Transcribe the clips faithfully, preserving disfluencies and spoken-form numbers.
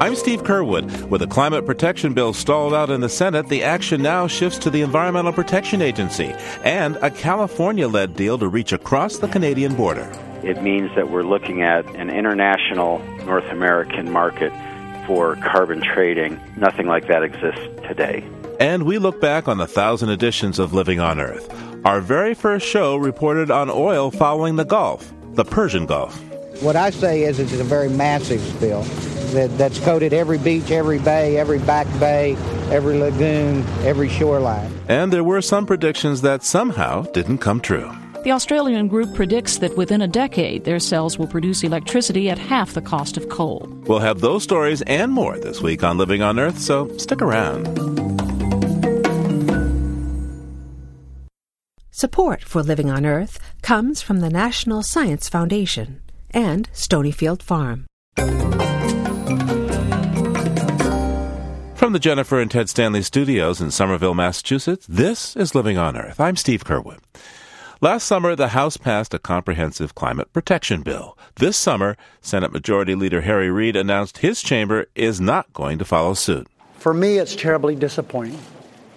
I'm Steve Curwood. With the climate protection bill stalled out in the Senate, the action now shifts to the Environmental Protection Agency and a California-led deal to reach across the Canadian border. It means that we're looking at an international North American market for carbon trading. Nothing like that exists today. And we look back on the thousand editions of Living on Earth. Our very first show reported on oil following the Gulf, the Persian Gulf. What I say is it's a very massive spill that, that's coated every beach, every bay, every back bay, every lagoon, every shoreline. And there were some predictions that somehow didn't come true. The Australian group predicts that within a decade, their cells will produce electricity at half the cost of coal. We'll have those stories and more this week on Living on Earth, so stick around. Support for Living on Earth comes from the National Science Foundation and Stonyfield Farm. From the Jennifer and Ted Stanley studios in Somerville, Massachusetts, this is Living on Earth. I'm Steve Curwood. Last summer, the House passed a comprehensive climate protection bill. This summer, Senate Majority Leader Harry Reid announced his chamber is not going to follow suit. For me, it's terribly disappointing,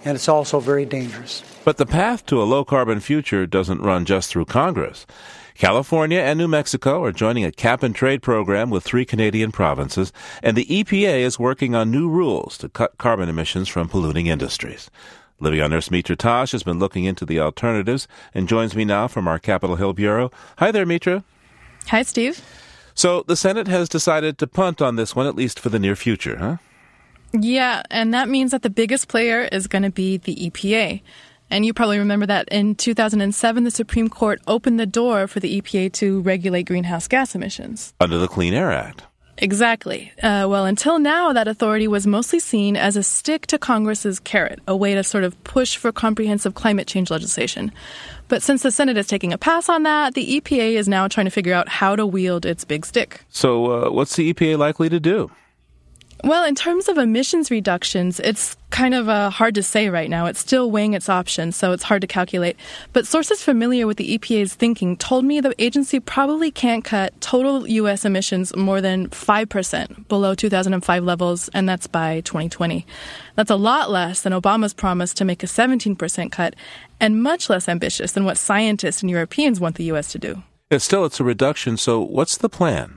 and it's also very dangerous. But the path to a low-carbon future doesn't run just through Congress. California and New Mexico are joining a cap-and-trade program with three Canadian provinces, and the E P A is working on new rules to cut carbon emissions from polluting industries. Living on Earth's Mitra Tosh has been looking into the alternatives and joins me now from our Capitol Hill Bureau. Hi there, Mitra. Hi, Steve. So the Senate has decided to punt on this one, at least for the near future, huh? Yeah, and that means that the biggest player is going to be the E P A. And you probably remember that in two thousand seven, the Supreme Court opened the door for the E P A to regulate greenhouse gas emissions. Under the Clean Air Act. Exactly. Uh, well, until now, that authority was mostly seen as a stick to Congress's carrot, a way to sort of push for comprehensive climate change legislation. But since the Senate is taking a pass on that, the E P A is now trying to figure out how to wield its big stick. So uh, what's the E P A likely to do? Well, in terms of emissions reductions, it's kind of uh, hard to say right now. It's still weighing its options, so it's hard to calculate. But sources familiar with the E P A's thinking told me the agency probably can't cut total U S emissions more than five percent below two thousand five levels, and that's by twenty twenty. That's a lot less than Obama's promise to make a seventeen percent cut, and much less ambitious than what scientists and Europeans want the U S to do. It's still, it's a reduction, so what's the plan?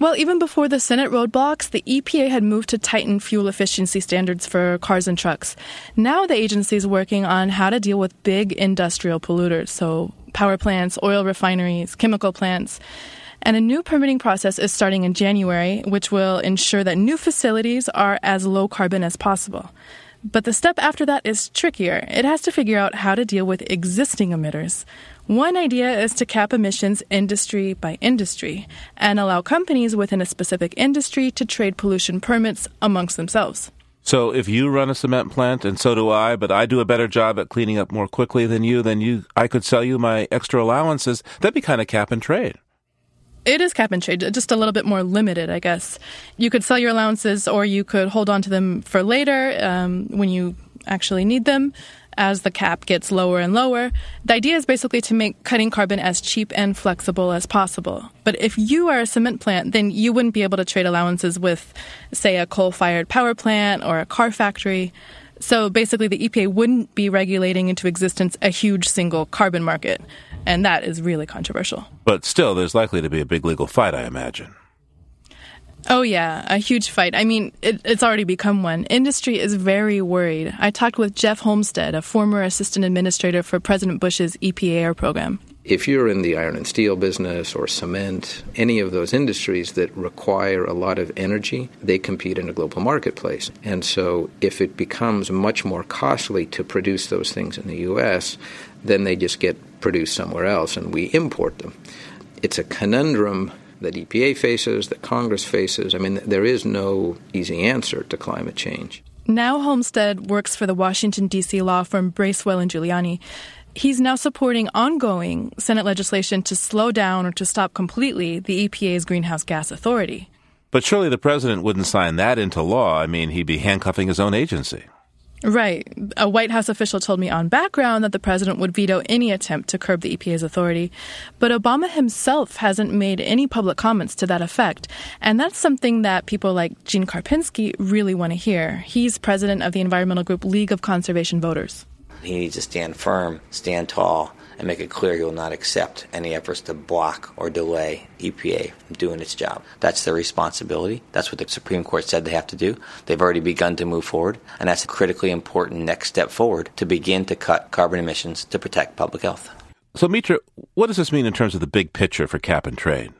Well, even before the Senate roadblocks, the E P A had moved to tighten fuel efficiency standards for cars and trucks. Now the agency is working on how to deal with big industrial polluters, so power plants, oil refineries, chemical plants. And a new permitting process is starting in January, which will ensure that new facilities are as low carbon as possible. But the step after that is trickier. It has to figure out how to deal with existing emitters. One idea is to cap emissions industry by industry and allow companies within a specific industry to trade pollution permits amongst themselves. So if you run a cement plant, and so do I, but I do a better job at cleaning up more quickly than you, then you, I could sell you my extra allowances. That'd be kind of cap and trade. It is cap and trade, just a little bit more limited, I guess. You could sell your allowances or you could hold on to them for later um, when you actually need them as the cap gets lower and lower. The idea is basically to make cutting carbon as cheap and flexible as possible. But if you are a cement plant, then you wouldn't be able to trade allowances with, say, a coal-fired power plant or a car factory. So basically the E P A wouldn't be regulating into existence a huge single carbon market. And that is really controversial. But still, there's likely to be a big legal fight, I imagine. Oh, yeah, a huge fight. I mean, it, it's already become one. Industry is very worried. I talked with Jeff Holmstead, a former assistant administrator for President Bush's E P A program. If you're in the iron and steel business or cement, any of those industries that require a lot of energy, they compete in a global marketplace. And so if it becomes much more costly to produce those things in the U S, then they just get produced somewhere else and we import them. It's a conundrum that E P A faces, that Congress faces. I mean, there is no easy answer to climate change. Now Holmstead works for the Washington, D C law firm Bracewell and Giuliani. He's now supporting ongoing Senate legislation to slow down or to stop completely the E P A's greenhouse gas authority. But surely the president wouldn't sign that into law. I mean, he'd be handcuffing his own agency. Right. A White House official told me on background that the president would veto any attempt to curb the E P A's authority. But Obama himself hasn't made any public comments to that effect. And that's something that people like Gene Karpinski really want to hear. He's president of the environmental group League of Conservation Voters. He needs to stand firm, stand tall, and make it clear he will not accept any efforts to block or delay E P A from doing its job. That's their responsibility. That's what the Supreme Court said they have to do. They've already begun to move forward, and that's a critically important next step forward to begin to cut carbon emissions to protect public health. So, Mitra, what does this mean in terms of the big picture for cap and trade?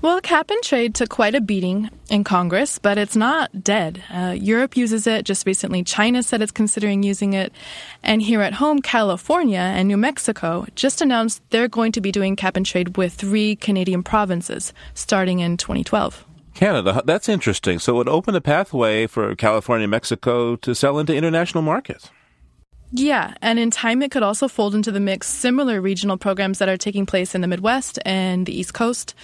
Well, cap and trade took quite a beating in Congress, but it's not dead. Uh, Europe uses it. Just recently, China said it's considering using it. And here at home, California and New Mexico just announced they're going to be doing cap and trade with three Canadian provinces starting in twenty twelve. Canada, that's interesting. So it would open a pathway for California and Mexico to sell into international markets. Yeah, and in time it could also fold into the mix similar regional programs that are taking place in the Midwest and the East Coast.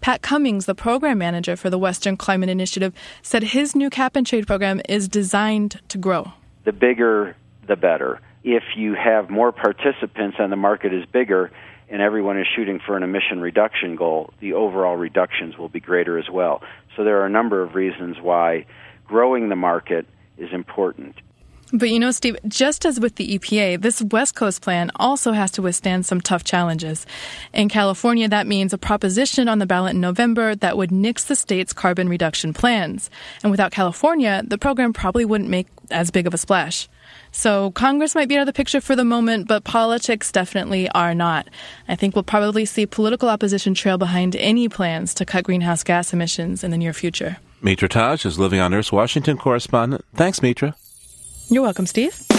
Pat Cummings, the program manager for the Western Climate Initiative, said his new cap and trade program is designed to grow. The bigger, the better. If you have more participants and the market is bigger and everyone is shooting for an emission reduction goal, the overall reductions will be greater as well. So there are a number of reasons why growing the market is important. But you know, Steve, just as with the E P A, this West Coast plan also has to withstand some tough challenges. In California, that means a proposition on the ballot in November that would nix the state's carbon reduction plans. And without California, the program probably wouldn't make as big of a splash. So Congress might be out of the picture for the moment, but politics definitely are not. I think we'll probably see political opposition trail behind any plans to cut greenhouse gas emissions in the near future. Mitra Tosh is Living on Earth's Washington correspondent. Thanks, Mitra. You're welcome, Steve. More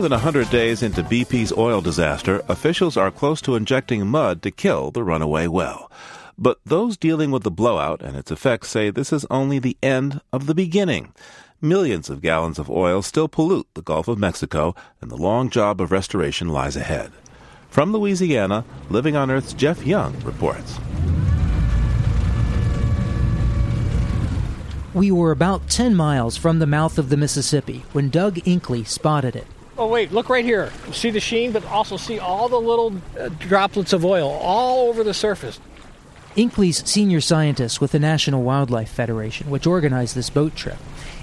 than one hundred days into B P's oil disaster, officials are close to injecting mud to kill the runaway well. But those dealing with the blowout and its effects say this is only the end of the beginning. Millions of gallons of oil still pollute the Gulf of Mexico, and the long job of restoration lies ahead. From Louisiana, Living on Earth's Jeff Young reports. We were about ten miles from the mouth of the Mississippi when Doug Inkley spotted it. Oh, wait, look right here. See the sheen, but also see all the little uh, droplets of oil all over the surface. Inkley's senior scientist with the National Wildlife Federation, which organized this boat trip.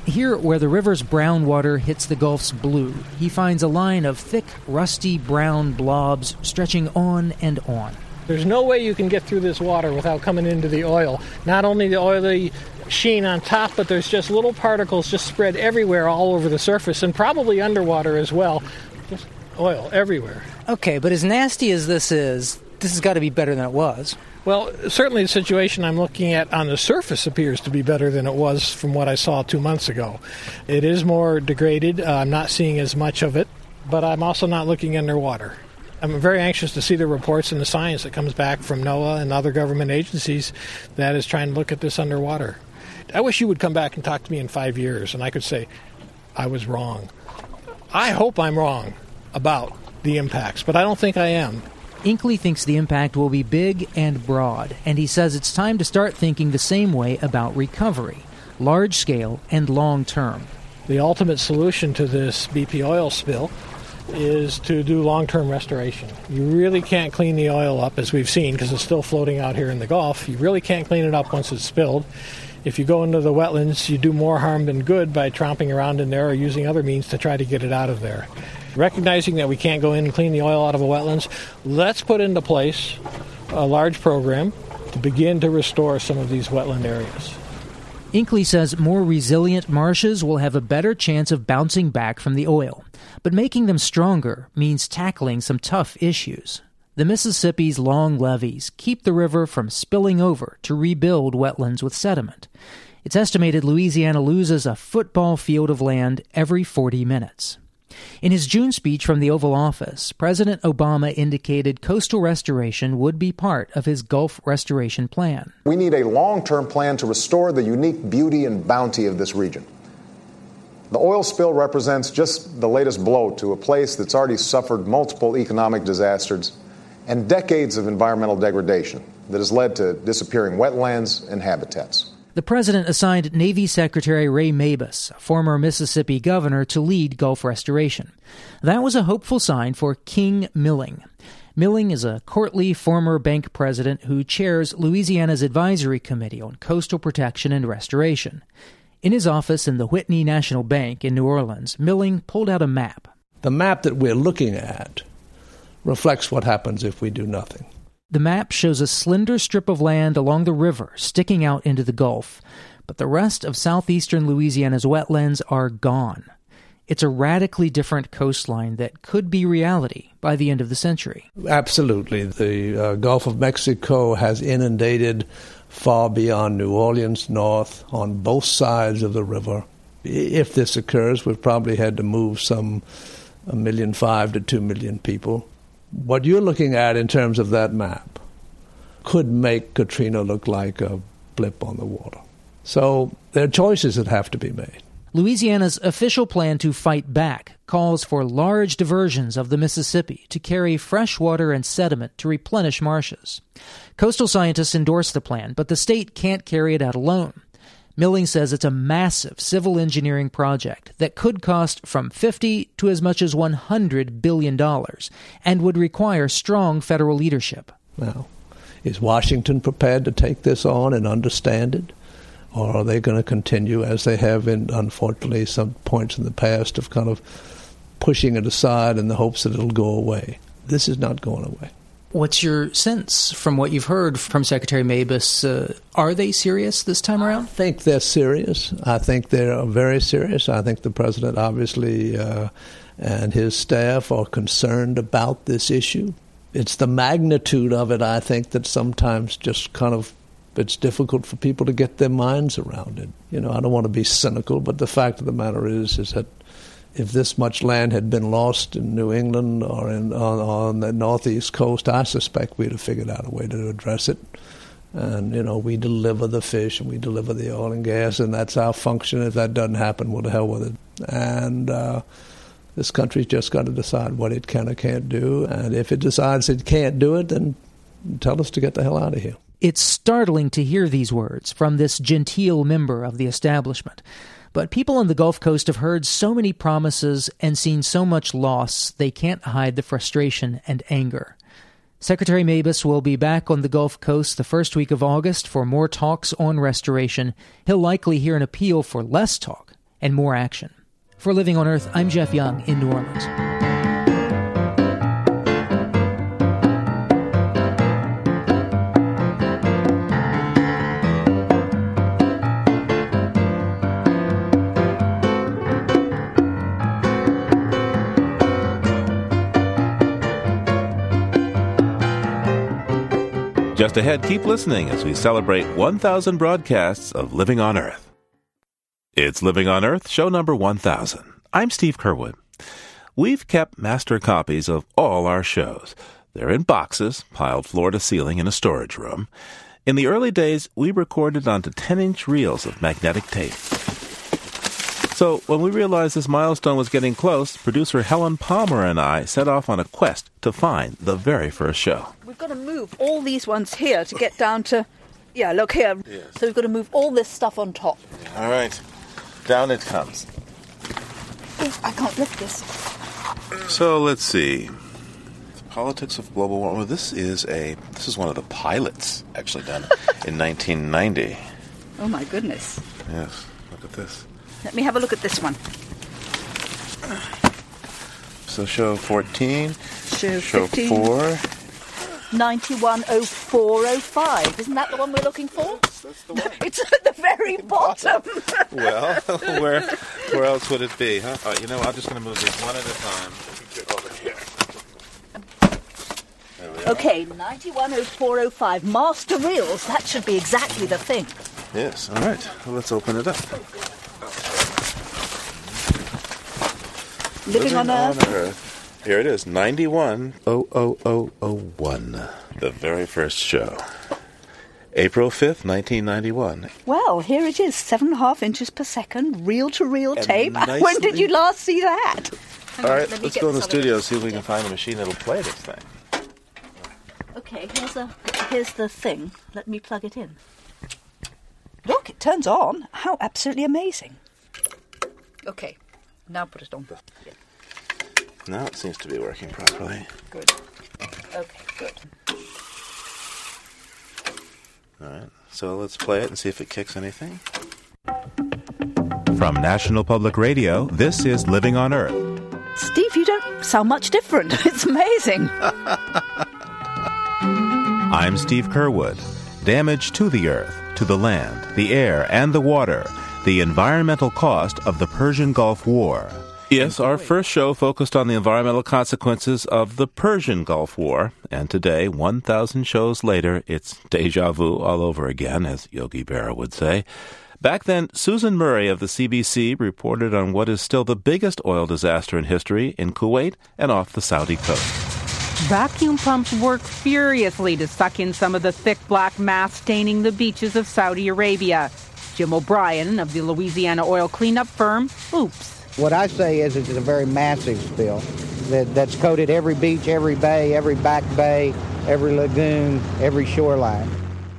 Here, where the river's brown water hits the Gulf's blue, he finds a line of thick, rusty brown blobs stretching on and on. There's no way you can get through this water without coming into the oil. Not only the oily sheen on top, but there's just little particles just spread everywhere all over the surface, and probably underwater as well. Just oil everywhere. Okay, but as nasty as this is, this has got to be better than it was. Well, certainly the situation I'm looking at on the surface appears to be better than it was from what I saw two months ago. It is more degraded. Uh, I'm not seeing as much of it, but I'm also not looking underwater. I'm very anxious to see the reports and the science that comes back from NOAA and other government agencies that is trying to look at this underwater. I wish you would come back and talk to me in five years, and I could say, I was wrong. I hope I'm wrong about the impacts, but I don't think I am. Inkley thinks the impact will be big and broad, and he says it's time to start thinking the same way about recovery, large-scale and long-term. The ultimate solution to this B P oil spill is to do long-term restoration. You really can't clean the oil up, as we've seen, because it's still floating out here in the Gulf. You really can't clean it up once it's spilled. If you go into the wetlands, you do more harm than good by tromping around in there or using other means to try to get it out of there. Recognizing that we can't go in and clean the oil out of the wetlands, let's put into place a large program to begin to restore some of these wetland areas. Inkley says more resilient marshes will have a better chance of bouncing back from the oil, but making them stronger means tackling some tough issues. The Mississippi's long levees keep the river from spilling over to rebuild wetlands with sediment. It's estimated Louisiana loses a football field of land every forty minutes. In his June speech from the Oval Office, President Obama indicated coastal restoration would be part of his Gulf restoration plan. We need a long-term plan to restore the unique beauty and bounty of this region. The oil spill represents just the latest blow to a place that's already suffered multiple economic disasters and decades of environmental degradation that has led to disappearing wetlands and habitats. The president assigned Navy Secretary Ray Mabus, a former Mississippi governor, to lead Gulf restoration. That was a hopeful sign for King Milling. Milling is a courtly former bank president who chairs Louisiana's Advisory Committee on Coastal Protection and Restoration. In his office in the Whitney National Bank in New Orleans, Milling pulled out a map. The map that we're looking at reflects what happens if we do nothing. The map shows a slender strip of land along the river sticking out into the Gulf, but the rest of southeastern Louisiana's wetlands are gone. It's a radically different coastline that could be reality by the end of the century. Absolutely. The uh, Gulf of Mexico has inundated far beyond New Orleans north on both sides of the river. If this occurs, we've probably had to move some a million five to two million people. What you're looking at in terms of that map could make Katrina look like a blip on the water. So there are choices that have to be made. Louisiana's official plan to fight back calls for large diversions of the Mississippi to carry fresh water and sediment to replenish marshes. Coastal scientists endorse the plan, but the state can't carry it out alone. Milling says it's a massive civil engineering project that could cost from fifty to as much as one hundred billion dollars and would require strong federal leadership. Now, is Washington prepared to take this on and understand it? Or are they going to continue, as they have in, unfortunately, some points in the past, of kind of pushing it aside in the hopes that it'll go away? This is not going away. What's your sense from what you've heard from Secretary Mabus? Uh, are they serious this time around? I think they're serious. I think they're very serious. I think the president, obviously, uh, and his staff are concerned about this issue. It's the magnitude of it, I think, that sometimes just kind of it's difficult for people to get their minds around it. You know, I don't want to be cynical, but the fact of the matter is, is that if this much land had been lost in New England or in, on, on the northeast coast, I suspect we'd have figured out a way to address it. And, you know, we deliver the fish and we deliver the oil and gas, and that's our function. If that doesn't happen, what the hell with it? And uh, this country's just got to decide what it can or can't do. And if it decides it can't do it, then tell us to get the hell out of here. It's startling to hear these words from this genteel member of the establishment. But people on the Gulf Coast have heard so many promises and seen so much loss, they can't hide the frustration and anger. Secretary Mabus will be back on the Gulf Coast the first week of August for more talks on restoration. He'll likely hear an appeal for less talk and more action. For Living on Earth, I'm Jeff Young in New Orleans. Just ahead, keep listening as we celebrate one thousand broadcasts of Living on Earth. It's Living on Earth, show number one thousand. I'm Steve Curwood. We've kept master copies of all our shows. They're in boxes, piled floor to ceiling in a storage room. In the early days, we recorded onto ten-inch reels of magnetic tape. So when we realized this milestone was getting close, producer Helen Palmer and I set off on a quest to find the very first show. We've got to move all these ones here to get down to, yeah, look here. Yes. So we've got to move all this stuff on top. All right. Down it comes. Ooh, I can't lift this. So let's see. The politics of global warming. Well, this is a this is one of the pilots actually done in nineteen ninety. Oh my goodness. Yes. Look at this. Let me have a look at this one. So show fourteen. Show, show four. ninety-one oh four oh five. Isn't that the one we're looking for? That's, that's the one. It's at the very bottom. Well, where where else would it be, huh? All right, you know, I'm just going to move these one at a time. Get over here. There we are. Okay, ninety-one oh four oh five. Master reels. That should be exactly the thing. Yes, all right. Well, let's open it up. Living on Earth. on Earth. Here it is, ninety-one oh oh oh oh one, the very first show. April fifth, nineteen ninety-one. Well, here it is, seven and a half inches per second, reel-to-reel and tape. Nicely. When did you last see that? All right, let's go in the studio and see if we can find a machine that'll play this thing. Okay, here's a here's the thing. Let me plug it in. Look, it turns on. How absolutely amazing. Okay, now put it on. Yeah. Now it seems to be working properly. Good. Okay, good. All right, so let's play it and see if it kicks anything. From National Public Radio, this is Living on Earth. Steve, you don't sound much different. It's amazing. I'm Steve Curwood. Damage to the earth, to the land, the air, and the water. The environmental cost of the Persian Gulf War. Yes, our first show focused on the environmental consequences of the Persian Gulf War, and today, one thousand shows later, it's déjà vu all over again, as Yogi Berra would say. Back then, Susan Murray of the C B C reported on what is still the biggest oil disaster in history in Kuwait and off the Saudi coast. Vacuum pumps work furiously to suck in some of the thick black mass staining the beaches of Saudi Arabia. Jim O'Brien of the Louisiana oil cleanup firm, Oops. What I say is it's a very massive spill that, that's coated every beach, every bay, every back bay, every lagoon, every shoreline.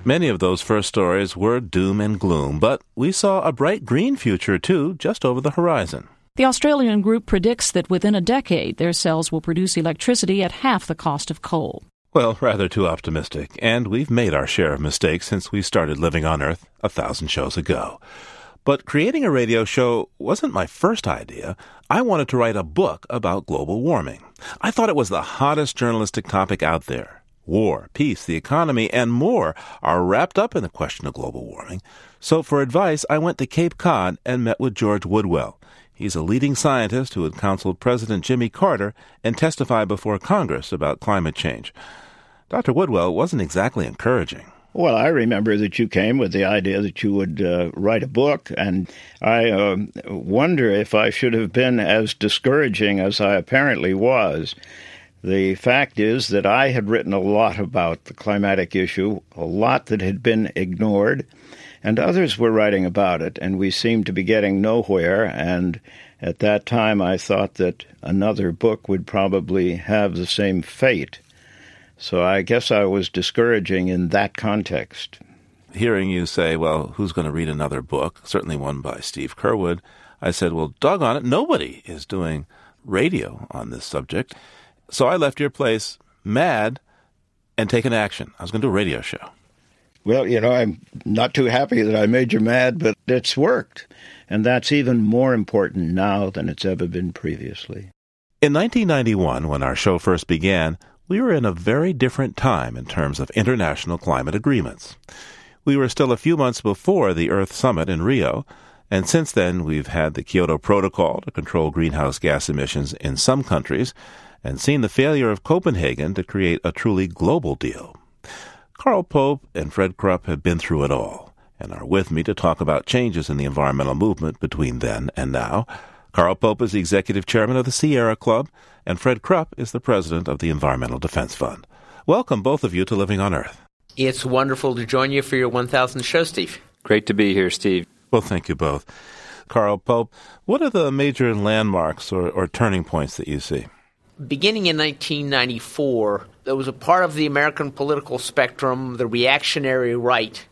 Many of those first stories were doom and gloom, but we saw a bright green future, too, just over the horizon. The Australian group predicts that within a decade, their cells will produce electricity at half the cost of coal. Well, rather too optimistic, and we've made our share of mistakes since we started Living on Earth a thousand shows ago. But creating a radio show wasn't my first idea. I wanted to write a book about global warming. I thought it was the hottest journalistic topic out there. War, peace, the economy, and more are wrapped up in the question of global warming. So for advice, I went to Cape Cod and met with George Woodwell. He's a leading scientist who had counseled President Jimmy Carter and testified before Congress about climate change. Doctor Woodwell wasn't exactly encouraging. Well, I remember that you came with the idea that you would uh, write a book, and I uh, wonder if I should have been as discouraging as I apparently was. The fact is that I had written a lot about the climatic issue, a lot that had been ignored, and others were writing about it, and we seemed to be getting nowhere, and at that time I thought that another book would probably have the same fate. So I guess I was discouraging in that context. Hearing you say, well, who's going to read another book, certainly one by Steve Curwood, I said, well, doggone it, nobody is doing radio on this subject. So I left your place mad and taken action. I was going to do a radio show. Well, you know, I'm not too happy that I made you mad, but it's worked. And that's even more important now than it's ever been previously. In nineteen ninety-one, when our show first began, we were in a very different time in terms of international climate agreements. We were still a few months before the Earth Summit in Rio, and since then we've had the Kyoto Protocol to control greenhouse gas emissions in some countries, and seen the failure of Copenhagen to create a truly global deal. Carl Pope and Fred Krupp have been through it all, and are with me to talk about changes in the environmental movement between then and now. Carl Pope is the executive chairman of the Sierra Club, and Fred Krupp is the president of the Environmental Defense Fund. Welcome, both of you, to Living on Earth. It's wonderful to join you for your one thousandth show, Steve. Great to be here, Steve. Well, thank you both. Carl Pope, what are the major landmarks or, or turning points that you see? Beginning in nineteen ninety-four, there was a part of the American political spectrum, the reactionary right,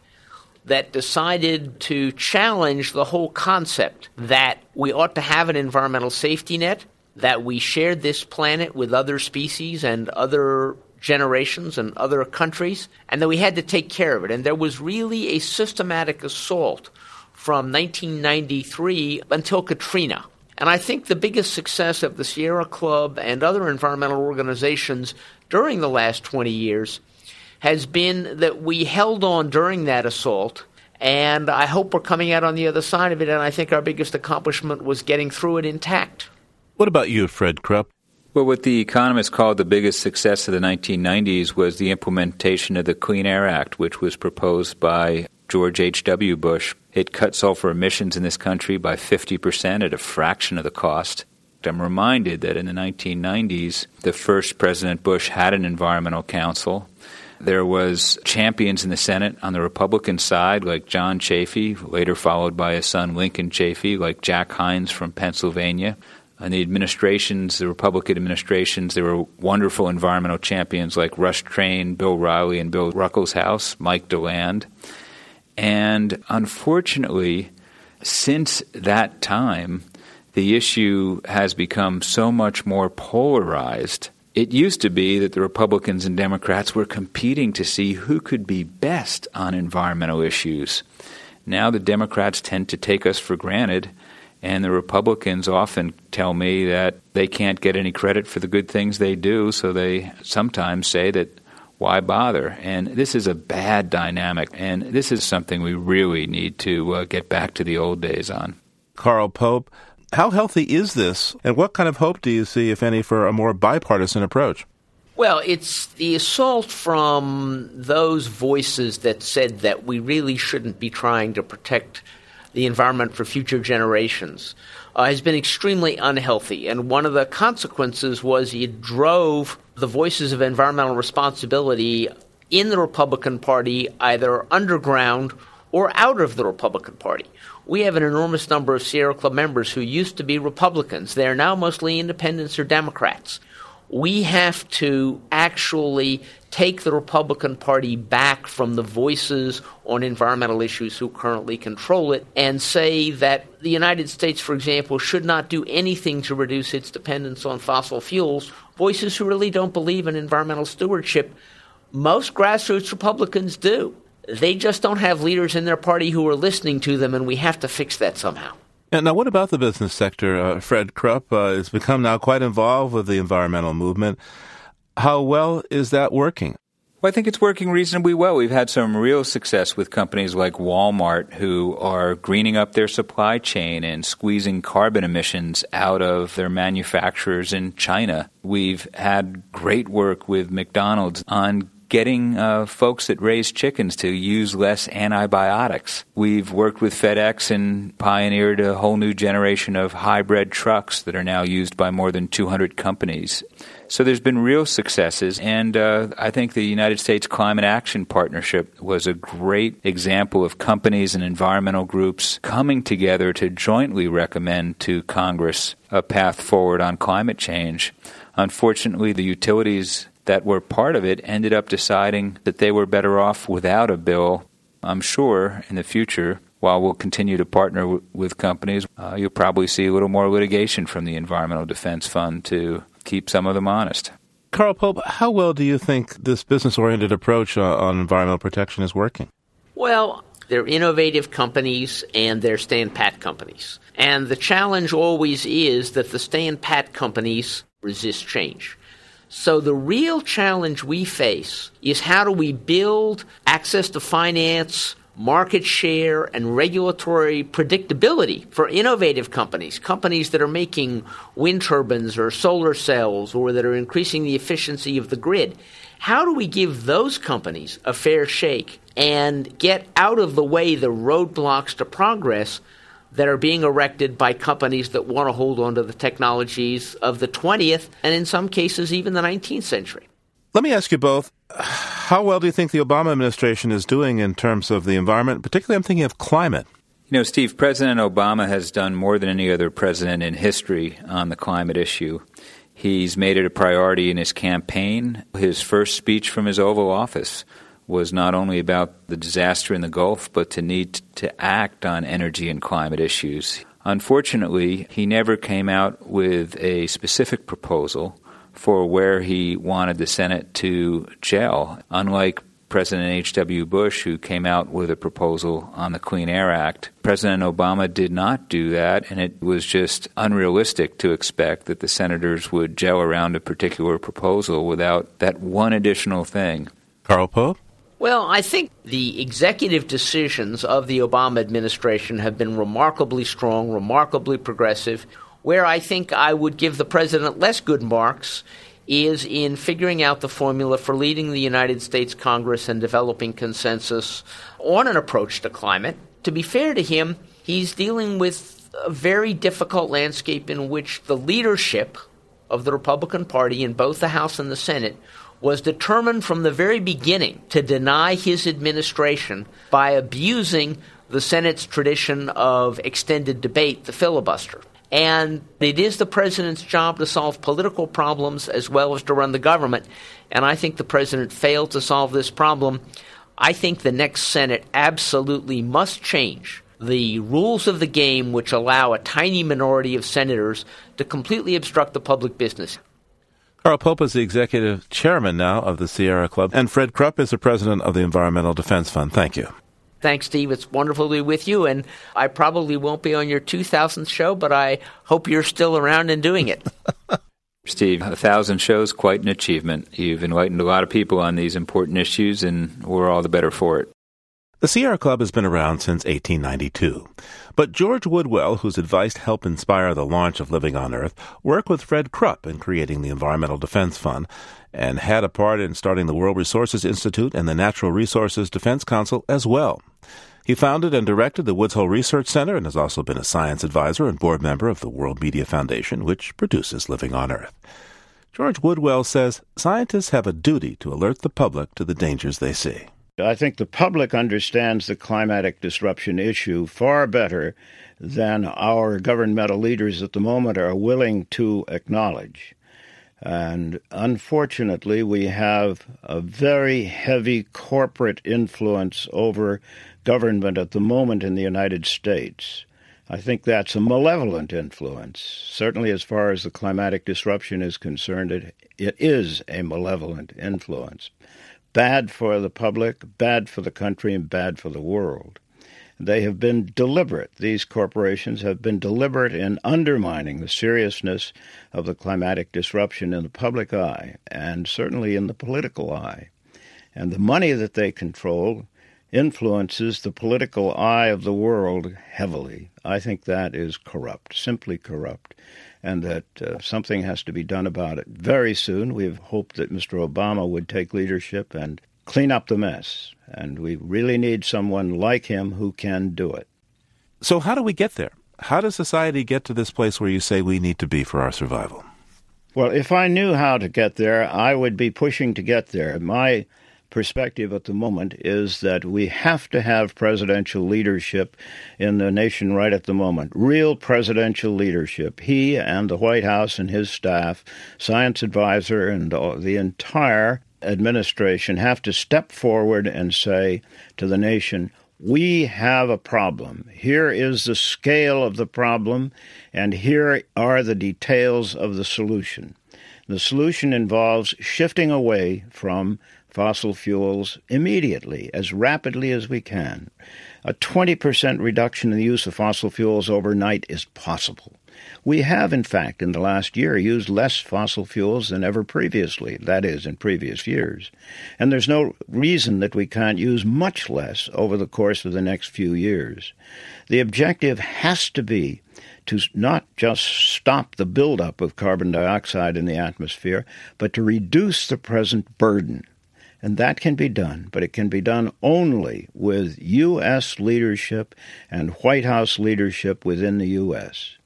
that decided to challenge the whole concept that we ought to have an environmental safety net, that we shared this planet with other species and other generations and other countries, and that we had to take care of it. And there was really a systematic assault from nineteen ninety-three until Katrina. And I think the biggest success of the Sierra Club and other environmental organizations during the last twenty years has been that we held on during that assault, and I hope we're coming out on the other side of it, and I think our biggest accomplishment was getting through it intact. What about you, Fred Krupp? Well, what the economists called the biggest success of the nineteen nineties was the implementation of the Clean Air Act, which was proposed by George H W. Bush. It cut sulfur emissions in this country by fifty percent at a fraction of the cost. I'm reminded that in the nineteen nineties, the first President Bush had an environmental council. There was champions in the Senate on the Republican side, like John Chafee, later followed by his son Lincoln Chafee, like Jack Hines from Pennsylvania. And the administrations, the Republican administrations, there were wonderful environmental champions like Rush Train, Bill Riley, and Bill Ruckelshaus, Mike DeLand. And unfortunately, since that time, the issue has become so much more polarized. It used to be that the Republicans and Democrats were competing to see who could be best on environmental issues. Now the Democrats tend to take us for granted, and the Republicans often tell me that they can't get any credit for the good things they do, so they sometimes say that, why bother? And this is a bad dynamic, and this is something we really need to uh, get back to the old days on. Carl Pope, how healthy is this, and what kind of hope do you see, if any, for a more bipartisan approach? Well, it's the assault from those voices that said that we really shouldn't be trying to protect the environment for future generations uh, has been extremely unhealthy. And one of the consequences was it drove the voices of environmental responsibility in the Republican Party either underground or out of the Republican Party. We have an enormous number of Sierra Club members who used to be Republicans. They are now mostly independents or Democrats. We have to actually take the Republican Party back from the voices on environmental issues who currently control it and say that the United States, for example, should not do anything to reduce its dependence on fossil fuels. Voices who really don't believe in environmental stewardship, most grassroots Republicans do. They just don't have leaders in their party who are listening to them, and we have to fix that somehow. And now, what about the business sector? Uh, Fred Krupp uh, has become now quite involved with the environmental movement. How well is that working? Well, I think it's working reasonably well. We've had some real success with companies like Walmart, who are greening up their supply chain and squeezing carbon emissions out of their manufacturers in China. We've had great work with McDonald's on getting uh, folks that raise chickens to use less antibiotics. We've worked with FedEx and pioneered a whole new generation of hybrid trucks that are now used by more than two hundred companies. So there's been real successes, and uh, I think the United States Climate Action Partnership was a great example of companies and environmental groups coming together to jointly recommend to Congress a path forward on climate change. Unfortunately, the utilities that were part of it ended up deciding that they were better off without a bill. I'm sure in the future, while we'll continue to partner w- with companies, uh, you'll probably see a little more litigation from the Environmental Defense Fund to keep some of them honest. Carl Pope, how well do you think this business-oriented approach uh, on environmental protection is working? Well, they're innovative companies and they're stand-pat companies. And the challenge always is that the stand-pat companies resist change. So the real challenge we face is how do we build access to finance, market share, and regulatory predictability for innovative companies, companies that are making wind turbines or solar cells or that are increasing the efficiency of the grid. How do we give those companies a fair shake and get out of the way the roadblocks to progress that are being erected by companies that want to hold on to the technologies of the twentieth and in some cases even the nineteenth century? Let me ask you both, how well do you think the Obama administration is doing in terms of the environment? Particularly, I'm thinking of climate. You know, Steve, President Obama has done more than any other president in history on the climate issue. He's made it a priority in his campaign. His first speech from his Oval Office was not only about the disaster in the Gulf, but to need to act on energy and climate issues. Unfortunately, he never came out with a specific proposal for where he wanted the Senate to gel, unlike President H W. Bush, who came out with a proposal on the Clean Air Act. President Obama did not do that, and it was just unrealistic to expect that the senators would gel around a particular proposal without that one additional thing. Carl Pope? Well, I think the executive decisions of the Obama administration have been remarkably strong, remarkably progressive. Where I think I would give the president less good marks is in figuring out the formula for leading the United States Congress and developing consensus on an approach to climate. To be fair to him, he's dealing with a very difficult landscape in which the leadership of the Republican Party in both the House and the Senate was determined from the very beginning to deny his administration by abusing the Senate's tradition of extended debate, the filibuster. And it is the president's job to solve political problems as well as to run the government. And I think the president failed to solve this problem. I think the next Senate absolutely must change the rules of the game which allow a tiny minority of senators to completely obstruct the public business. Carl Pope is the executive chairman now of the Sierra Club, and Fred Krupp is the president of the Environmental Defense Fund. Thank you. Thanks, Steve. It's wonderful to be with you, and I probably won't be on your two thousandth show, but I hope you're still around and doing it. Steve, a thousand shows, quite an achievement. You've enlightened a lot of people on these important issues, and we're all the better for it. The Sierra Club has been around since eighteen ninety-two, but George Woodwell, whose advice helped inspire the launch of Living on Earth, worked with Fred Krupp in creating the Environmental Defense Fund and had a part in starting the World Resources Institute and the Natural Resources Defense Council as well. He founded and directed the Woods Hole Research Center and has also been a science advisor and board member of the World Media Foundation, which produces Living on Earth. George Woodwell says scientists have a duty to alert the public to the dangers they see. I think the public understands the climatic disruption issue far better than our governmental leaders at the moment are willing to acknowledge. And unfortunately, we have a very heavy corporate influence over government at the moment in the United States. I think that's a malevolent influence. Certainly as far as the climatic disruption is concerned, it, it is a malevolent influence. Bad for the public, bad for the country, and bad for the world. They have been deliberate. These corporations have been deliberate in undermining the seriousness of the climatic disruption in the public eye, and certainly in the political eye. And the money that they control influences the political eye of the world heavily. I think that is corrupt, simply corrupt, and that uh, something has to be done about it very soon. We have hoped that Mister Obama would take leadership and clean up the mess, and we really need someone like him who can do it. So how do we get there? How does society get to this place where you say we need to be for our survival? Well, if I knew how to get there, I would be pushing to get there. My perspective at the moment is that we have to have presidential leadership in the nation right at the moment. Real presidential leadership. He and the White House and his staff, science advisor and the entire administration have to step forward and say to the nation, we have a problem. Here is the scale of the problem, and here are the details of the solution. The solution involves shifting away from fossil fuels immediately, as rapidly as we can. A twenty percent reduction in the use of fossil fuels overnight is possible. We have, in fact, in the last year, used less fossil fuels than ever previously, that is, in previous years. And there's no reason that we can't use much less over the course of the next few years. The objective has to be to not just stop the buildup of carbon dioxide in the atmosphere, but to reduce the present burden. And that can be done, but it can be done only with U S leadership and White House leadership within the U S.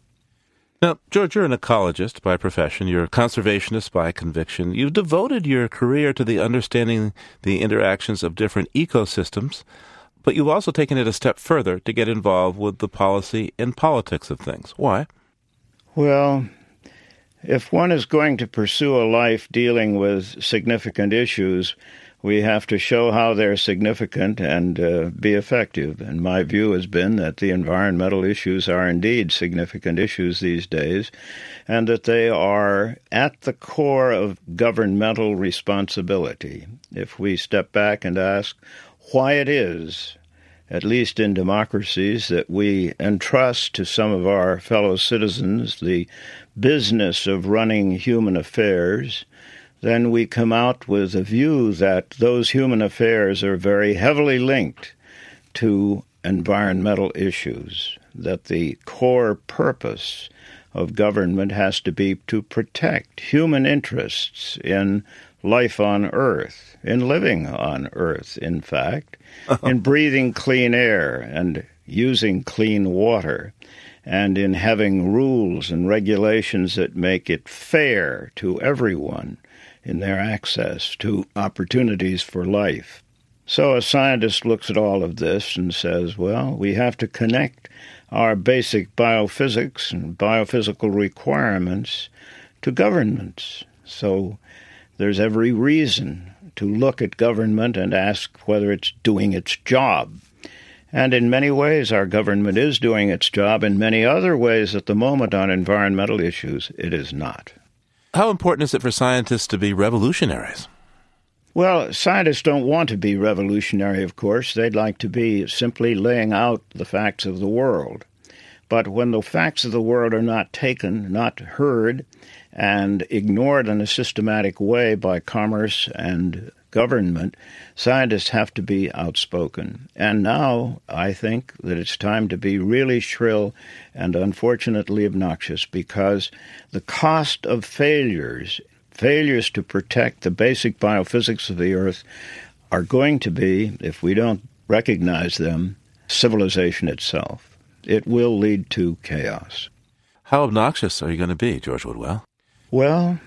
Now, George, you're an ecologist by profession. You're a conservationist by conviction. You've devoted your career to the understanding the interactions of different ecosystems, but you've also taken it a step further to get involved with the policy and politics of things. Why? Well, if one is going to pursue a life dealing with significant issues, we have to show how they're significant and uh, be effective. And my view has been that the environmental issues are indeed significant issues these days, and that they are at the core of governmental responsibility. If we step back and ask why it is, at least in democracies, that we entrust to some of our fellow citizens the business of running human affairs, then we come out with a view that those human affairs are very heavily linked to environmental issues, that the core purpose of government has to be to protect human interests in life on Earth, in living on Earth, in fact, in breathing clean air and using clean water, and in having rules and regulations that make it fair to everyone in their access to opportunities for life. So a scientist looks at all of this and says, well, we have to connect our basic biophysics and biophysical requirements to governments. So there's every reason to look at government and ask whether it's doing its job. And in many ways, our government is doing its job. In many other ways, at the moment, on environmental issues, it is not. How important is it for scientists to be revolutionaries? Well, scientists don't want to be revolutionary, of course. They'd like to be simply laying out the facts of the world. But when the facts of the world are not taken, not heard, and ignored in a systematic way by commerce and government, scientists have to be outspoken. And now I think that it's time to be really shrill and unfortunately obnoxious, because the cost of failures Failures to protect the basic biophysics of the Earth are going to be, if we don't recognize them, civilization itself. It will lead to chaos. How obnoxious are you going to be, George Woodwell? Well,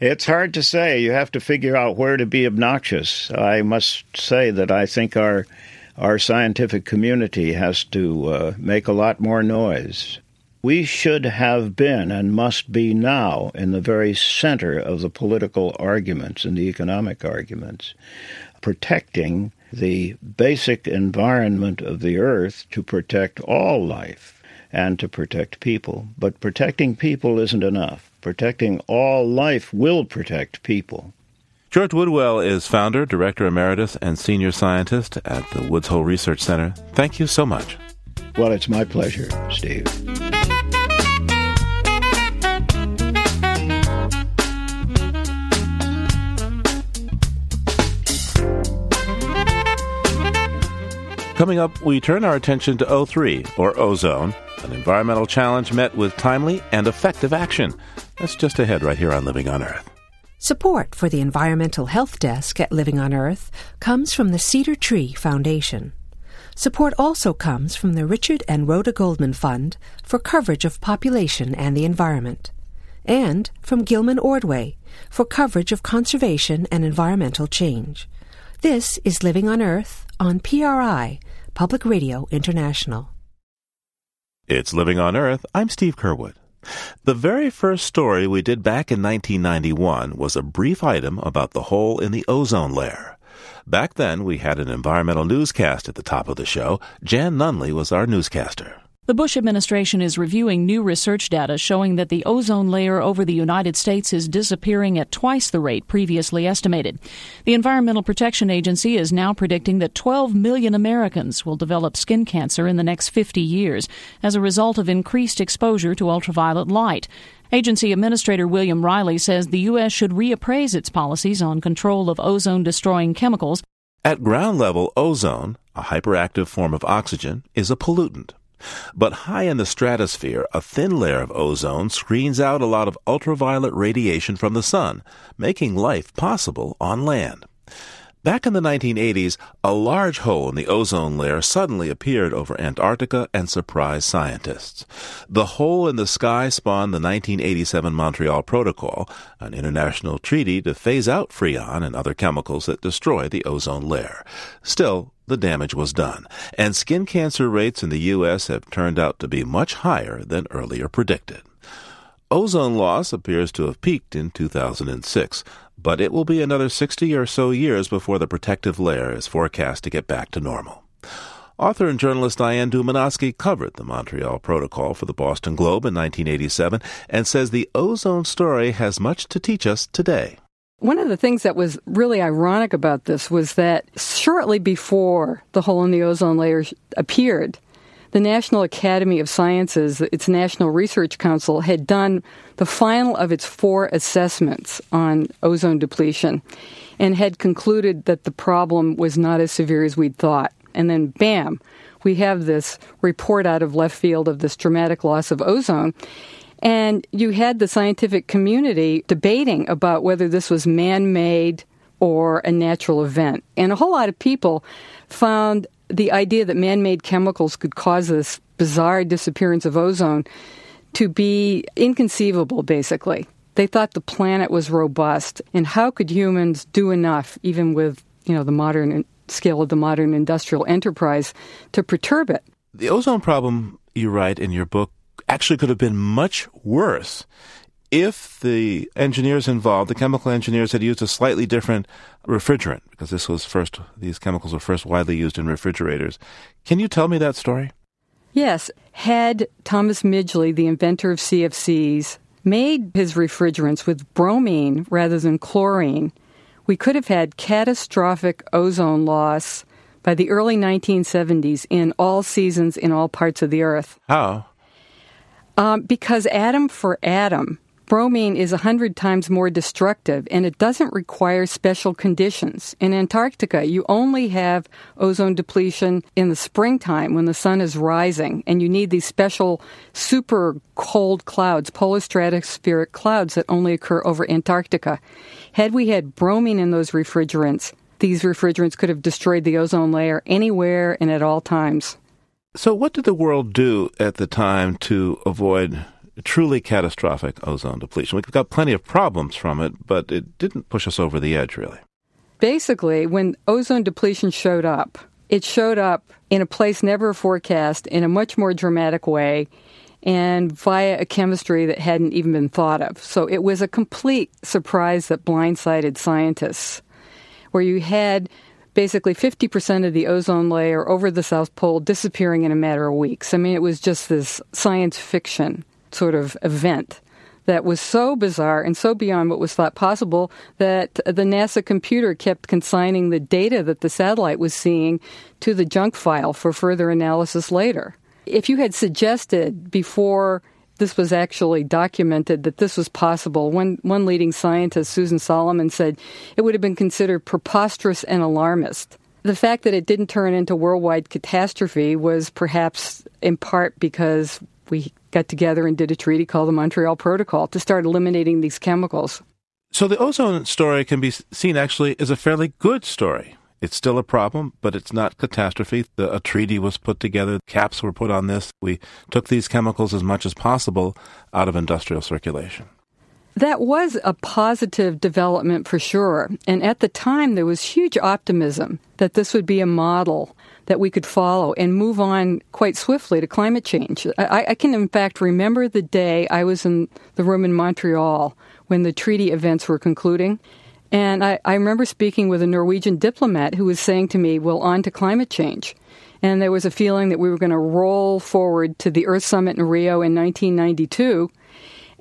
it's hard to say. You have to figure out where to be obnoxious. I must say that I think our, our scientific community has to uh, make a lot more noise. We should have been and must be now in the very center of the political arguments and the economic arguments, protecting the basic environment of the Earth to protect all life and to protect people. But protecting people isn't enough. Protecting all life will protect people. George Woodwell is founder, director emeritus, and senior scientist at the Woods Hole Research Center. Thank you so much. Well, it's my pleasure, Steve. Coming up, we turn our attention to O three, or ozone, an environmental challenge met with timely and effective action. That's just ahead right here on Living on Earth. Support for the Environmental Health Desk at Living on Earth comes from the Cedar Tree Foundation. Support also comes from the Richard and Rhoda Goldman Fund for coverage of population and the environment, and from Gilman Ordway for coverage of conservation and environmental change. This is Living on Earth on P R I, Public Radio International. It's Living on Earth. I'm Steve Curwood. The very first story we did back in nineteen ninety-one was a brief item about the hole in the ozone layer. Back then, we had an environmental newscast at the top of the show. Jan Nunley was our newscaster. The Bush administration is reviewing new research data showing that the ozone layer over the United States is disappearing at twice the rate previously estimated. The Environmental Protection Agency is now predicting that twelve million Americans will develop skin cancer in the next fifty years as a result of increased exposure to ultraviolet light. Agency Administrator William Riley says the U S should reappraise its policies on control of ozone-destroying chemicals. At ground level, ozone, a hyperactive form of oxygen, is a pollutant. But high in the stratosphere, a thin layer of ozone screens out a lot of ultraviolet radiation from the sun, making life possible on land. Back in the nineteen eighties, a large hole in the ozone layer suddenly appeared over Antarctica and surprised scientists. The hole in the sky spawned the nineteen eighty-seven Montreal Protocol, an international treaty to phase out freon and other chemicals that destroy the ozone layer. Still, the damage was done, and skin cancer rates in the U S have turned out to be much higher than earlier predicted. Ozone loss appears to have peaked in two thousand six, but it will be another sixty or so years before the protective layer is forecast to get back to normal. Author and journalist Diane Dumanoski covered the Montreal Protocol for the Boston Globe in nineteen eighty-seven and says the ozone story has much to teach us today. One of the things that was really ironic about this was that shortly before the hole in the ozone layer appeared, the National Academy of Sciences, its National Research Council, had done the final of its four assessments on ozone depletion and had concluded that the problem was not as severe as we'd thought. And then, bam, we have this report out of left field of this dramatic loss of ozone. And you had the scientific community debating about whether this was man-made or a natural event. And a whole lot of people found the idea that man-made chemicals could cause this bizarre disappearance of ozone to be inconceivable, basically. They thought the planet was robust, and how could humans do enough, even with, you know, the modern scale of the modern industrial enterprise, to perturb it? The ozone problem, you write in your book, actually could have been much worse if the engineers involved, the chemical engineers, had used a slightly different refrigerant, because this was first, these chemicals were first widely used in refrigerators. Can you tell me that story? Yes. Had Thomas Midgley, the inventor of C F Cs, made his refrigerants with bromine rather than chlorine, we could have had catastrophic ozone loss by the early nineteen seventies in all seasons in all parts of the Earth. How? Um, because atom for atom, bromine is one hundred times more destructive, and it doesn't require special conditions. In Antarctica, you only have ozone depletion in the springtime when the sun is rising, and you need these special super cold clouds, polar stratospheric clouds that only occur over Antarctica. Had we had bromine in those refrigerants, these refrigerants could have destroyed the ozone layer anywhere and at all times. So what did the world do at the time to avoid truly catastrophic ozone depletion? We've got plenty of problems from it, but it didn't push us over the edge, really. Basically, when ozone depletion showed up, it showed up in a place never forecast, in a much more dramatic way, and via a chemistry that hadn't even been thought of. So it was a complete surprise that blindsided scientists, where you had basically fifty percent of the ozone layer over the South Pole disappearing in a matter of weeks. I mean, it was just this science fiction sort of event that was so bizarre and so beyond what was thought possible that the NASA computer kept consigning the data that the satellite was seeing to the junk file for further analysis later. If you had suggested before this was actually documented that this was possible, one one leading scientist, Susan Solomon, said it would have been considered preposterous and alarmist. The fact that it didn't turn into worldwide catastrophe was perhaps in part because we got together and did a treaty called the Montreal Protocol to start eliminating these chemicals. So the ozone story can be seen actually as a fairly good story. It's still a problem, but it's not catastrophe. The, a treaty was put together. Caps were put on this. We took these chemicals as much as possible out of industrial circulation. That was a positive development for sure. And at the time, there was huge optimism that this would be a model that we could follow and move on quite swiftly to climate change. I, I can, in fact, remember the day I was in the room in Montreal when the treaty events were concluding. And I, I remember speaking with a Norwegian diplomat who was saying to me, well, on to climate change. And there was a feeling that we were going to roll forward to the Earth Summit in Rio in nineteen ninety-two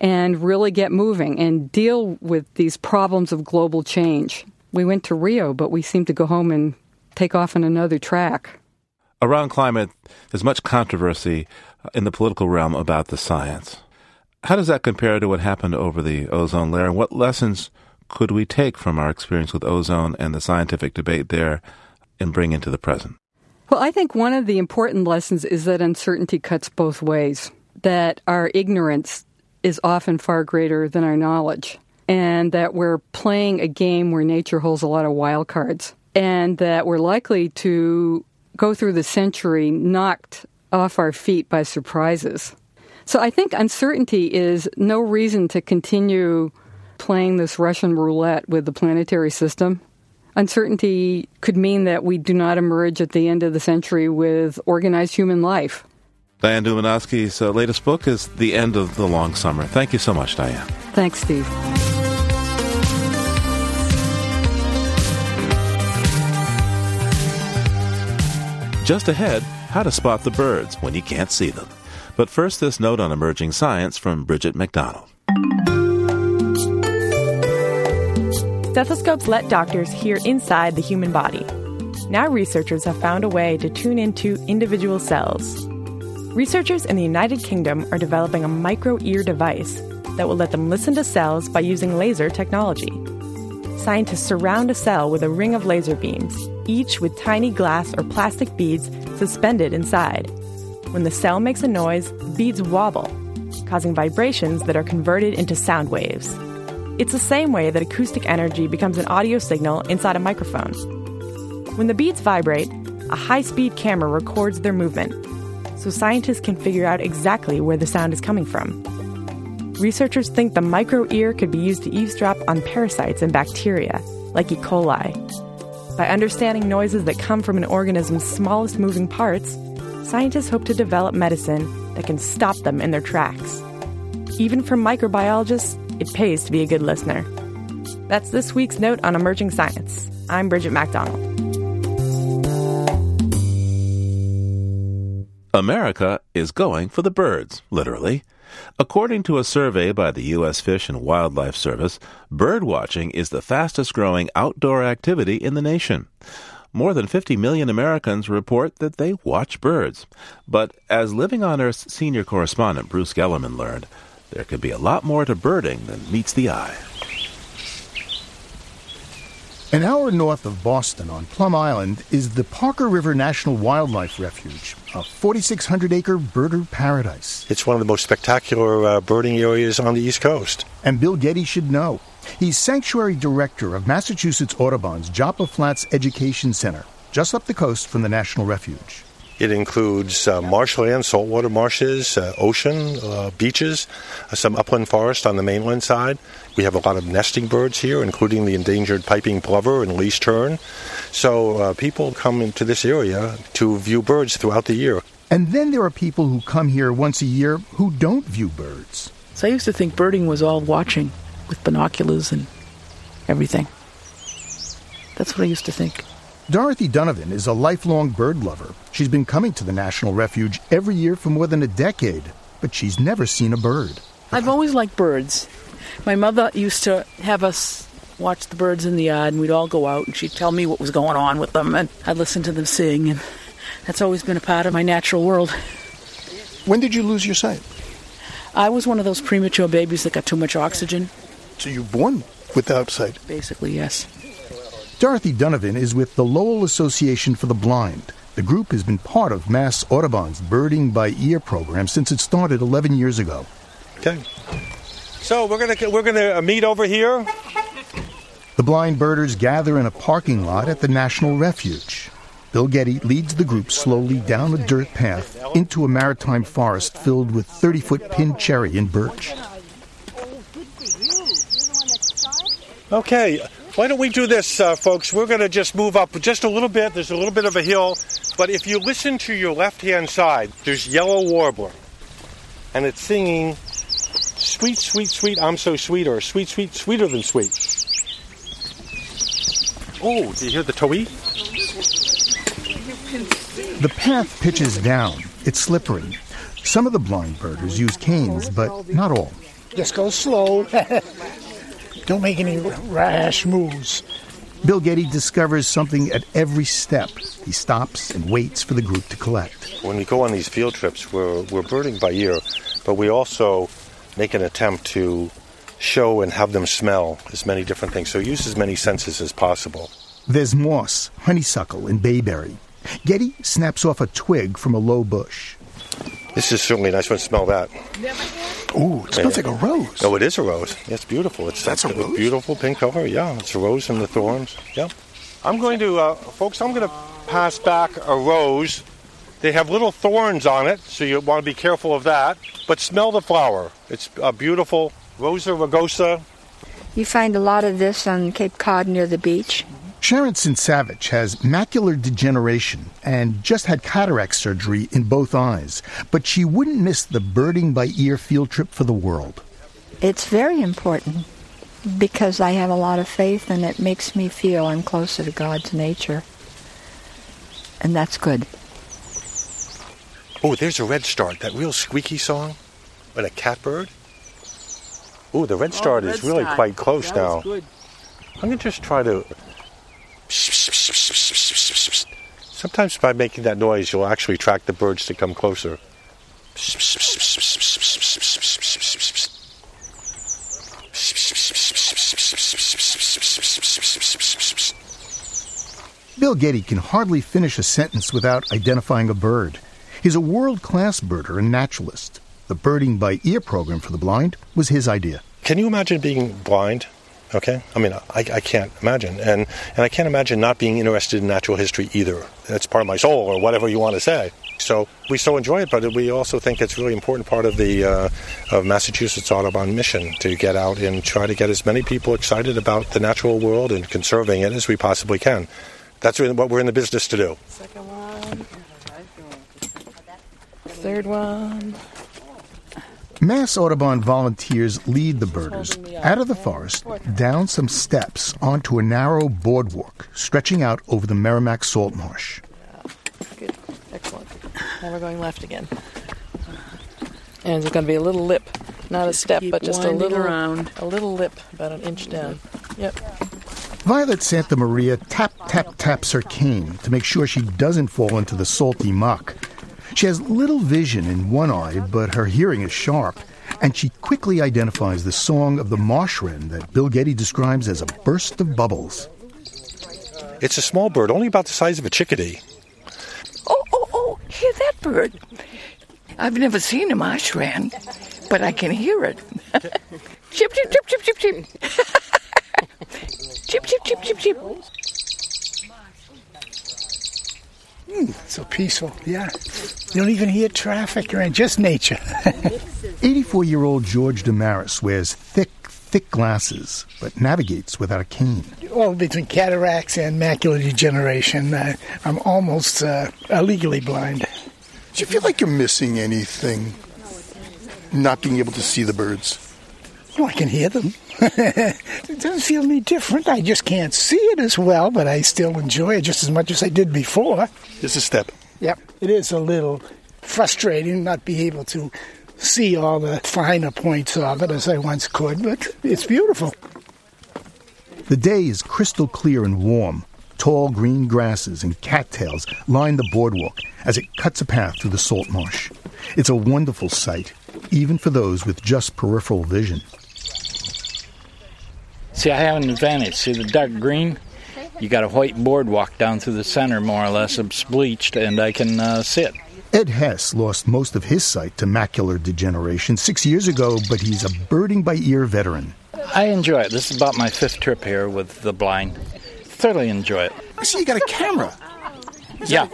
and really get moving and deal with these problems of global change. We went to Rio, but we seemed to go home and take off on another track. Around climate, there's much controversy in the political realm about the science. How does that compare to what happened over the ozone layer? And what lessons could we take from our experience with ozone and the scientific debate there and bring into the present? Well, I think one of the important lessons is that uncertainty cuts both ways, that our ignorance is often far greater than our knowledge, and that we're playing a game where nature holds a lot of wild cards, and that we're likely to go through the century knocked off our feet by surprises. So I think uncertainty is no reason to continue playing this Russian roulette with the planetary system. Uncertainty could mean that we do not emerge at the end of the century with organized human life. Diane Dumanoski's uh, latest book is The End of the Long Summer. Thank you so much, Diane. Thanks, Steve. Just ahead, how to spot the birds when you can't see them. But first, this note on emerging science from Bridget McDonald. Stethoscopes let doctors hear inside the human body. Now researchers have found a way to tune into individual cells. Researchers in the United Kingdom are developing a micro-ear device that will let them listen to cells by using laser technology. Scientists surround a cell with a ring of laser beams, each with tiny glass or plastic beads suspended inside. When the cell makes a noise, beads wobble, causing vibrations that are converted into sound waves. It's the same way that acoustic energy becomes an audio signal inside a microphone. When the beads vibrate, a high-speed camera records their movement, so scientists can figure out exactly where the sound is coming from. Researchers think the micro-ear could be used to eavesdrop on parasites and bacteria, like E. coli. By understanding noises that come from an organism's smallest moving parts, scientists hope to develop medicine that can stop them in their tracks. Even for microbiologists, it pays to be a good listener. That's this week's Note on Emerging Science. I'm Bridget McDonald. America is going for the birds, literally. According to a survey by the U S Fish and Wildlife Service, bird watching is the fastest-growing outdoor activity in the nation. More than fifty million Americans report that they watch birds. But as Living on Earth's senior correspondent Bruce Gellerman learned, there could be a lot more to birding than meets the eye. An hour north of Boston on Plum Island is the Parker River National Wildlife Refuge, a forty-six hundred acre birder paradise. It's one of the most spectacular uh, birding areas on the East Coast. And Bill Getty should know. He's sanctuary director of Massachusetts Audubon's Joppa Flats Education Center, just up the coast from the National Refuge. It includes uh, marshland, saltwater marshes, uh, ocean, uh, beaches, uh, some upland forest on the mainland side. We have a lot of nesting birds here, including the endangered piping plover and least tern. So uh, people come into this area to view birds throughout the year. And then there are people who come here once a year who don't view birds. So I used to think birding was all watching with binoculars and everything. That's what I used to think. Dorothy Donovan is a lifelong bird lover. She's been coming to the National Refuge every year for more than a decade, but she's never seen a bird. I've always liked birds. My mother used to have us watch the birds in the yard, and we'd all go out, and she'd tell me what was going on with them, and I'd listen to them sing, and that's always been a part of my natural world. When did you lose your sight? I was one of those premature babies that got too much oxygen. So you were born without sight? Basically, yes. Dorothy Donovan is with the Lowell Association for the Blind. The group has been part of Mass Audubon's Birding by Ear program since it started eleven years ago. Okay. So we're gonna we're gonna meet over here. The blind birders gather in a parking lot at the National Refuge. Bill Getty leads the group slowly down a dirt path into a maritime forest filled with thirty-foot pin cherry and birch. Okay. Why don't we do this, uh, folks? We're going to just move up just a little bit. There's a little bit of a hill. But if you listen to your left-hand side, there's yellow warbler. And it's singing, sweet, sweet, sweet, I'm so sweet, or sweet, sweet, sweeter than sweet. Oh, do you hear the towhee? The path pitches down. It's slippery. Some of the blind birders use canes, but not all. Just go slow. Don't make any rash moves. Bill Getty discovers something at every step. He stops and waits for the group to collect. When we go on these field trips, we're, we're birding by ear, but we also make an attempt to show and have them smell as many different things, so use as many senses as possible. There's moss, honeysuckle, and bayberry. Getty snaps off a twig from a low bush. This is certainly a nice one. Smell that. Ooh, it smells yeah. like a rose. No, it is a rose. It's beautiful. It's That's a rose? Beautiful pink color. Yeah, it's a rose and the thorns. Yeah. I'm going to, uh, folks, I'm going to pass back a rose. They have little thorns on it, so you want to be careful of that. But smell the flower. It's a beautiful Rosa rugosa. You find a lot of this on Cape Cod near the beach. Sharon Sinsavage has macular degeneration and just had cataract surgery in both eyes, but she wouldn't miss the birding by ear field trip for the world. It's very important because I have a lot of faith and it makes me feel I'm closer to God's nature, and that's good. Oh, there's a redstart, that real squeaky song, but a catbird. Oh, the redstart oh, red is really start. quite close that now. Good. I'm going to just try to... Sometimes by making that noise, you'll actually attract the birds to come closer. Bill Getty can hardly finish a sentence without identifying a bird. He's a world-class birder and naturalist. The Birding by Ear program for the blind was his idea. Can you imagine being blind? Okay, I mean, I, I can't imagine, and and I can't imagine not being interested in natural history either. That's part of my soul, or whatever you want to say. So we so enjoy it, but we also think it's a really important part of the uh, of Massachusetts Audubon mission to get out and try to get as many people excited about the natural world and conserving it as we possibly can. That's what we're in the business to do. Second one, third one. Mass Audubon volunteers lead the birders out of the forest, down some steps, onto a narrow boardwalk stretching out over the Merrimack Salt Marsh. Good, excellent. Now we're going left again. And there's going to be a little lip, not a step, but just a little around, a little lip, about an inch down. Yep. Violet Santa Maria tap, tap, taps her cane to make sure she doesn't fall into the salty muck. She has little vision in one eye, but her hearing is sharp, and she quickly identifies the song of the marsh wren that Bill Getty describes as a burst of bubbles. It's a small bird, only about the size of a chickadee. Oh, oh, oh, hear that bird. I've never seen a marsh wren, but I can hear it. Chip, chip, chip, chip, chip, chip. Chip, chip, chip, chip, chip. Mm, so peaceful, yeah. You don't even hear traffic, you're in just nature. eighty-four-year-old George Damaris wears thick, thick glasses, but navigates without a cane. Well, between cataracts and macular degeneration, uh, I'm almost uh, legally blind. Do you feel like you're missing anything, not being able to see the birds? Well, I can hear them. It doesn't feel any different. I just can't see it as well, but I still enjoy it just as much as I did before. It's a step. Yep. It is a little frustrating not being able to see all the finer points of it as I once could, but it's beautiful. The day is crystal clear and warm. Tall green grasses and cattails line the boardwalk as it cuts a path through the salt marsh. It's a wonderful sight, even for those with just peripheral vision. See, I have an advantage. See the dark green? You got a white boardwalk down through the center, more or less. It's bleached, and I can uh, sit. Ed Hess lost most of his sight to macular degeneration six years ago, but he's a birding by ear veteran. I enjoy it. This is about my fifth trip here with the blind. Thoroughly enjoy it. I see you got a camera. Is yeah.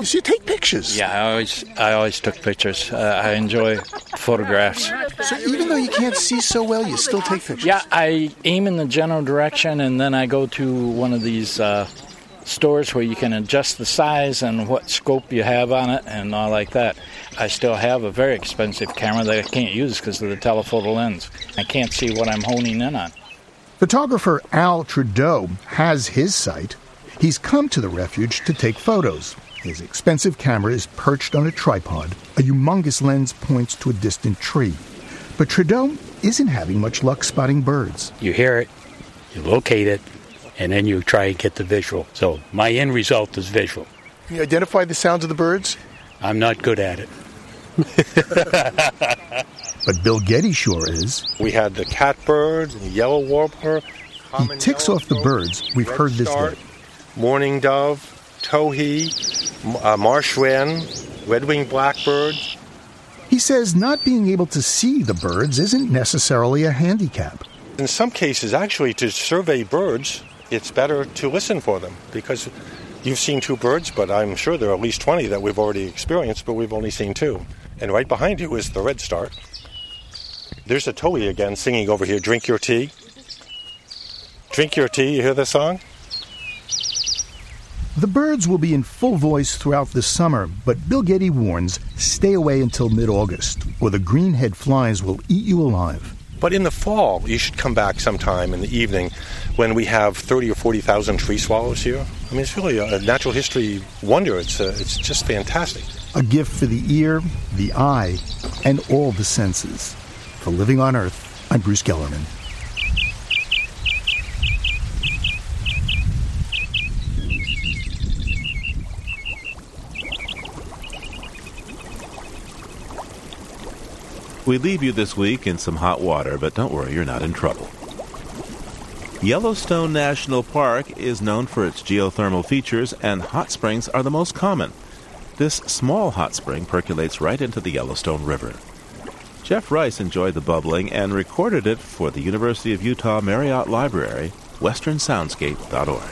You see, take pictures. Yeah, I always, I always took pictures. Uh, I enjoy photographs. So even though you can't see so well, you still take pictures? Yeah, I aim in the general direction, and then I go to one of these uh, stores where you can adjust the size and what scope you have on it and all like that. I still have a very expensive camera that I can't use because of the telephoto lens. I can't see what I'm honing in on. Photographer Al Trudeau has his sight. He's come to the refuge to take photos. His expensive camera is perched on a tripod. A humongous lens points to a distant tree. But Trudeau isn't having much luck spotting birds. You hear it, you locate it, and then you try and get the visual. So my end result is visual. You identify the sounds of the birds? I'm not good at it. But Bill Getty sure is. We had the catbird, the yellow warbler. He ticks off the birds we've heard this day. Mourning dove, towhee, uh, marsh wren, red-winged blackbird. He says not being able to see the birds isn't necessarily a handicap. In some cases, actually, to survey birds, it's better to listen for them because you've seen two birds, but I'm sure there are at least twenty that we've already experienced, but we've only seen two. And right behind you is the redstart. There's a towhee again singing over here, drink your tea. Drink your tea, you hear the song? The birds will be in full voice throughout the summer, but Bill Getty warns, stay away until mid-August, or the greenhead flies will eat you alive. But in the fall, you should come back sometime in the evening when we have thirty or forty thousand tree swallows here. I mean, it's really a natural history wonder. It's uh, it's just fantastic. A gift for the ear, the eye, and all the senses. For Living on Earth, I'm Bruce Gellerman. We leave you this week in some hot water, but don't worry, you're not in trouble. Yellowstone National Park is known for its geothermal features, and hot springs are the most common. This small hot spring percolates right into the Yellowstone River. Jeff Rice enjoyed the bubbling and recorded it for the University of Utah Marriott Library, western soundscape dot org.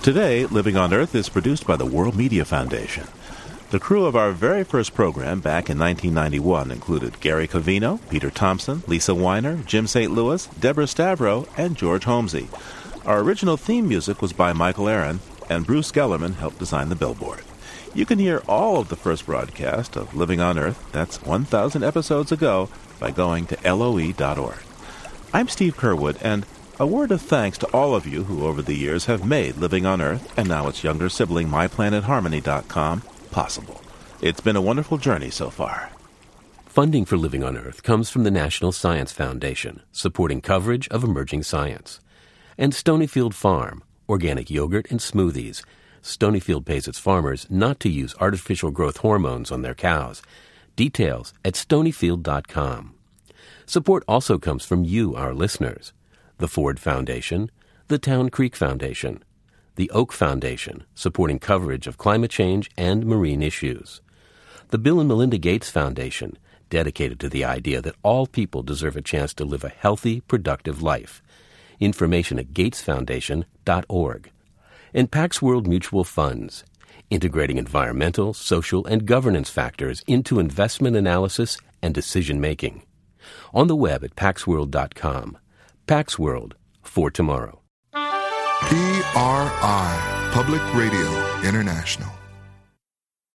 Today, Living on Earth is produced by the World Media Foundation. The crew of our very first program back in nineteen ninety-one included Gary Covino, Peter Thompson, Lisa Weiner, Jim Saint Louis, Deborah Stavro, and George Holmesy. Our original theme music was by Michael Aaron, and Bruce Gellerman helped design the billboard. You can hear all of the first broadcast of Living on Earth, that's one thousand episodes ago, by going to L O E dot org. I'm Steve Curwood, and a word of thanks to all of you who over the years have made Living on Earth, and now its younger sibling, my planet harmony dot com, possible. It's been a wonderful journey so far. Funding for Living on Earth comes from the National Science Foundation, supporting coverage of emerging science. And Stonyfield Farm, organic yogurt and smoothies. Stonyfield pays its farmers not to use artificial growth hormones on their cows. Details at stonyfield dot com. Support also comes from you, our listeners. The Ford Foundation, the Town Creek Foundation, the Oak Foundation, supporting coverage of climate change and marine issues, the Bill and Melinda Gates Foundation, dedicated to the idea that all people deserve a chance to live a healthy, productive life. Information at gates foundation dot org. And Pax World Mutual Funds, integrating environmental, social, and governance factors into investment analysis and decision-making. On the web at pax world dot com. Pax World for tomorrow. P R I, Public Radio International.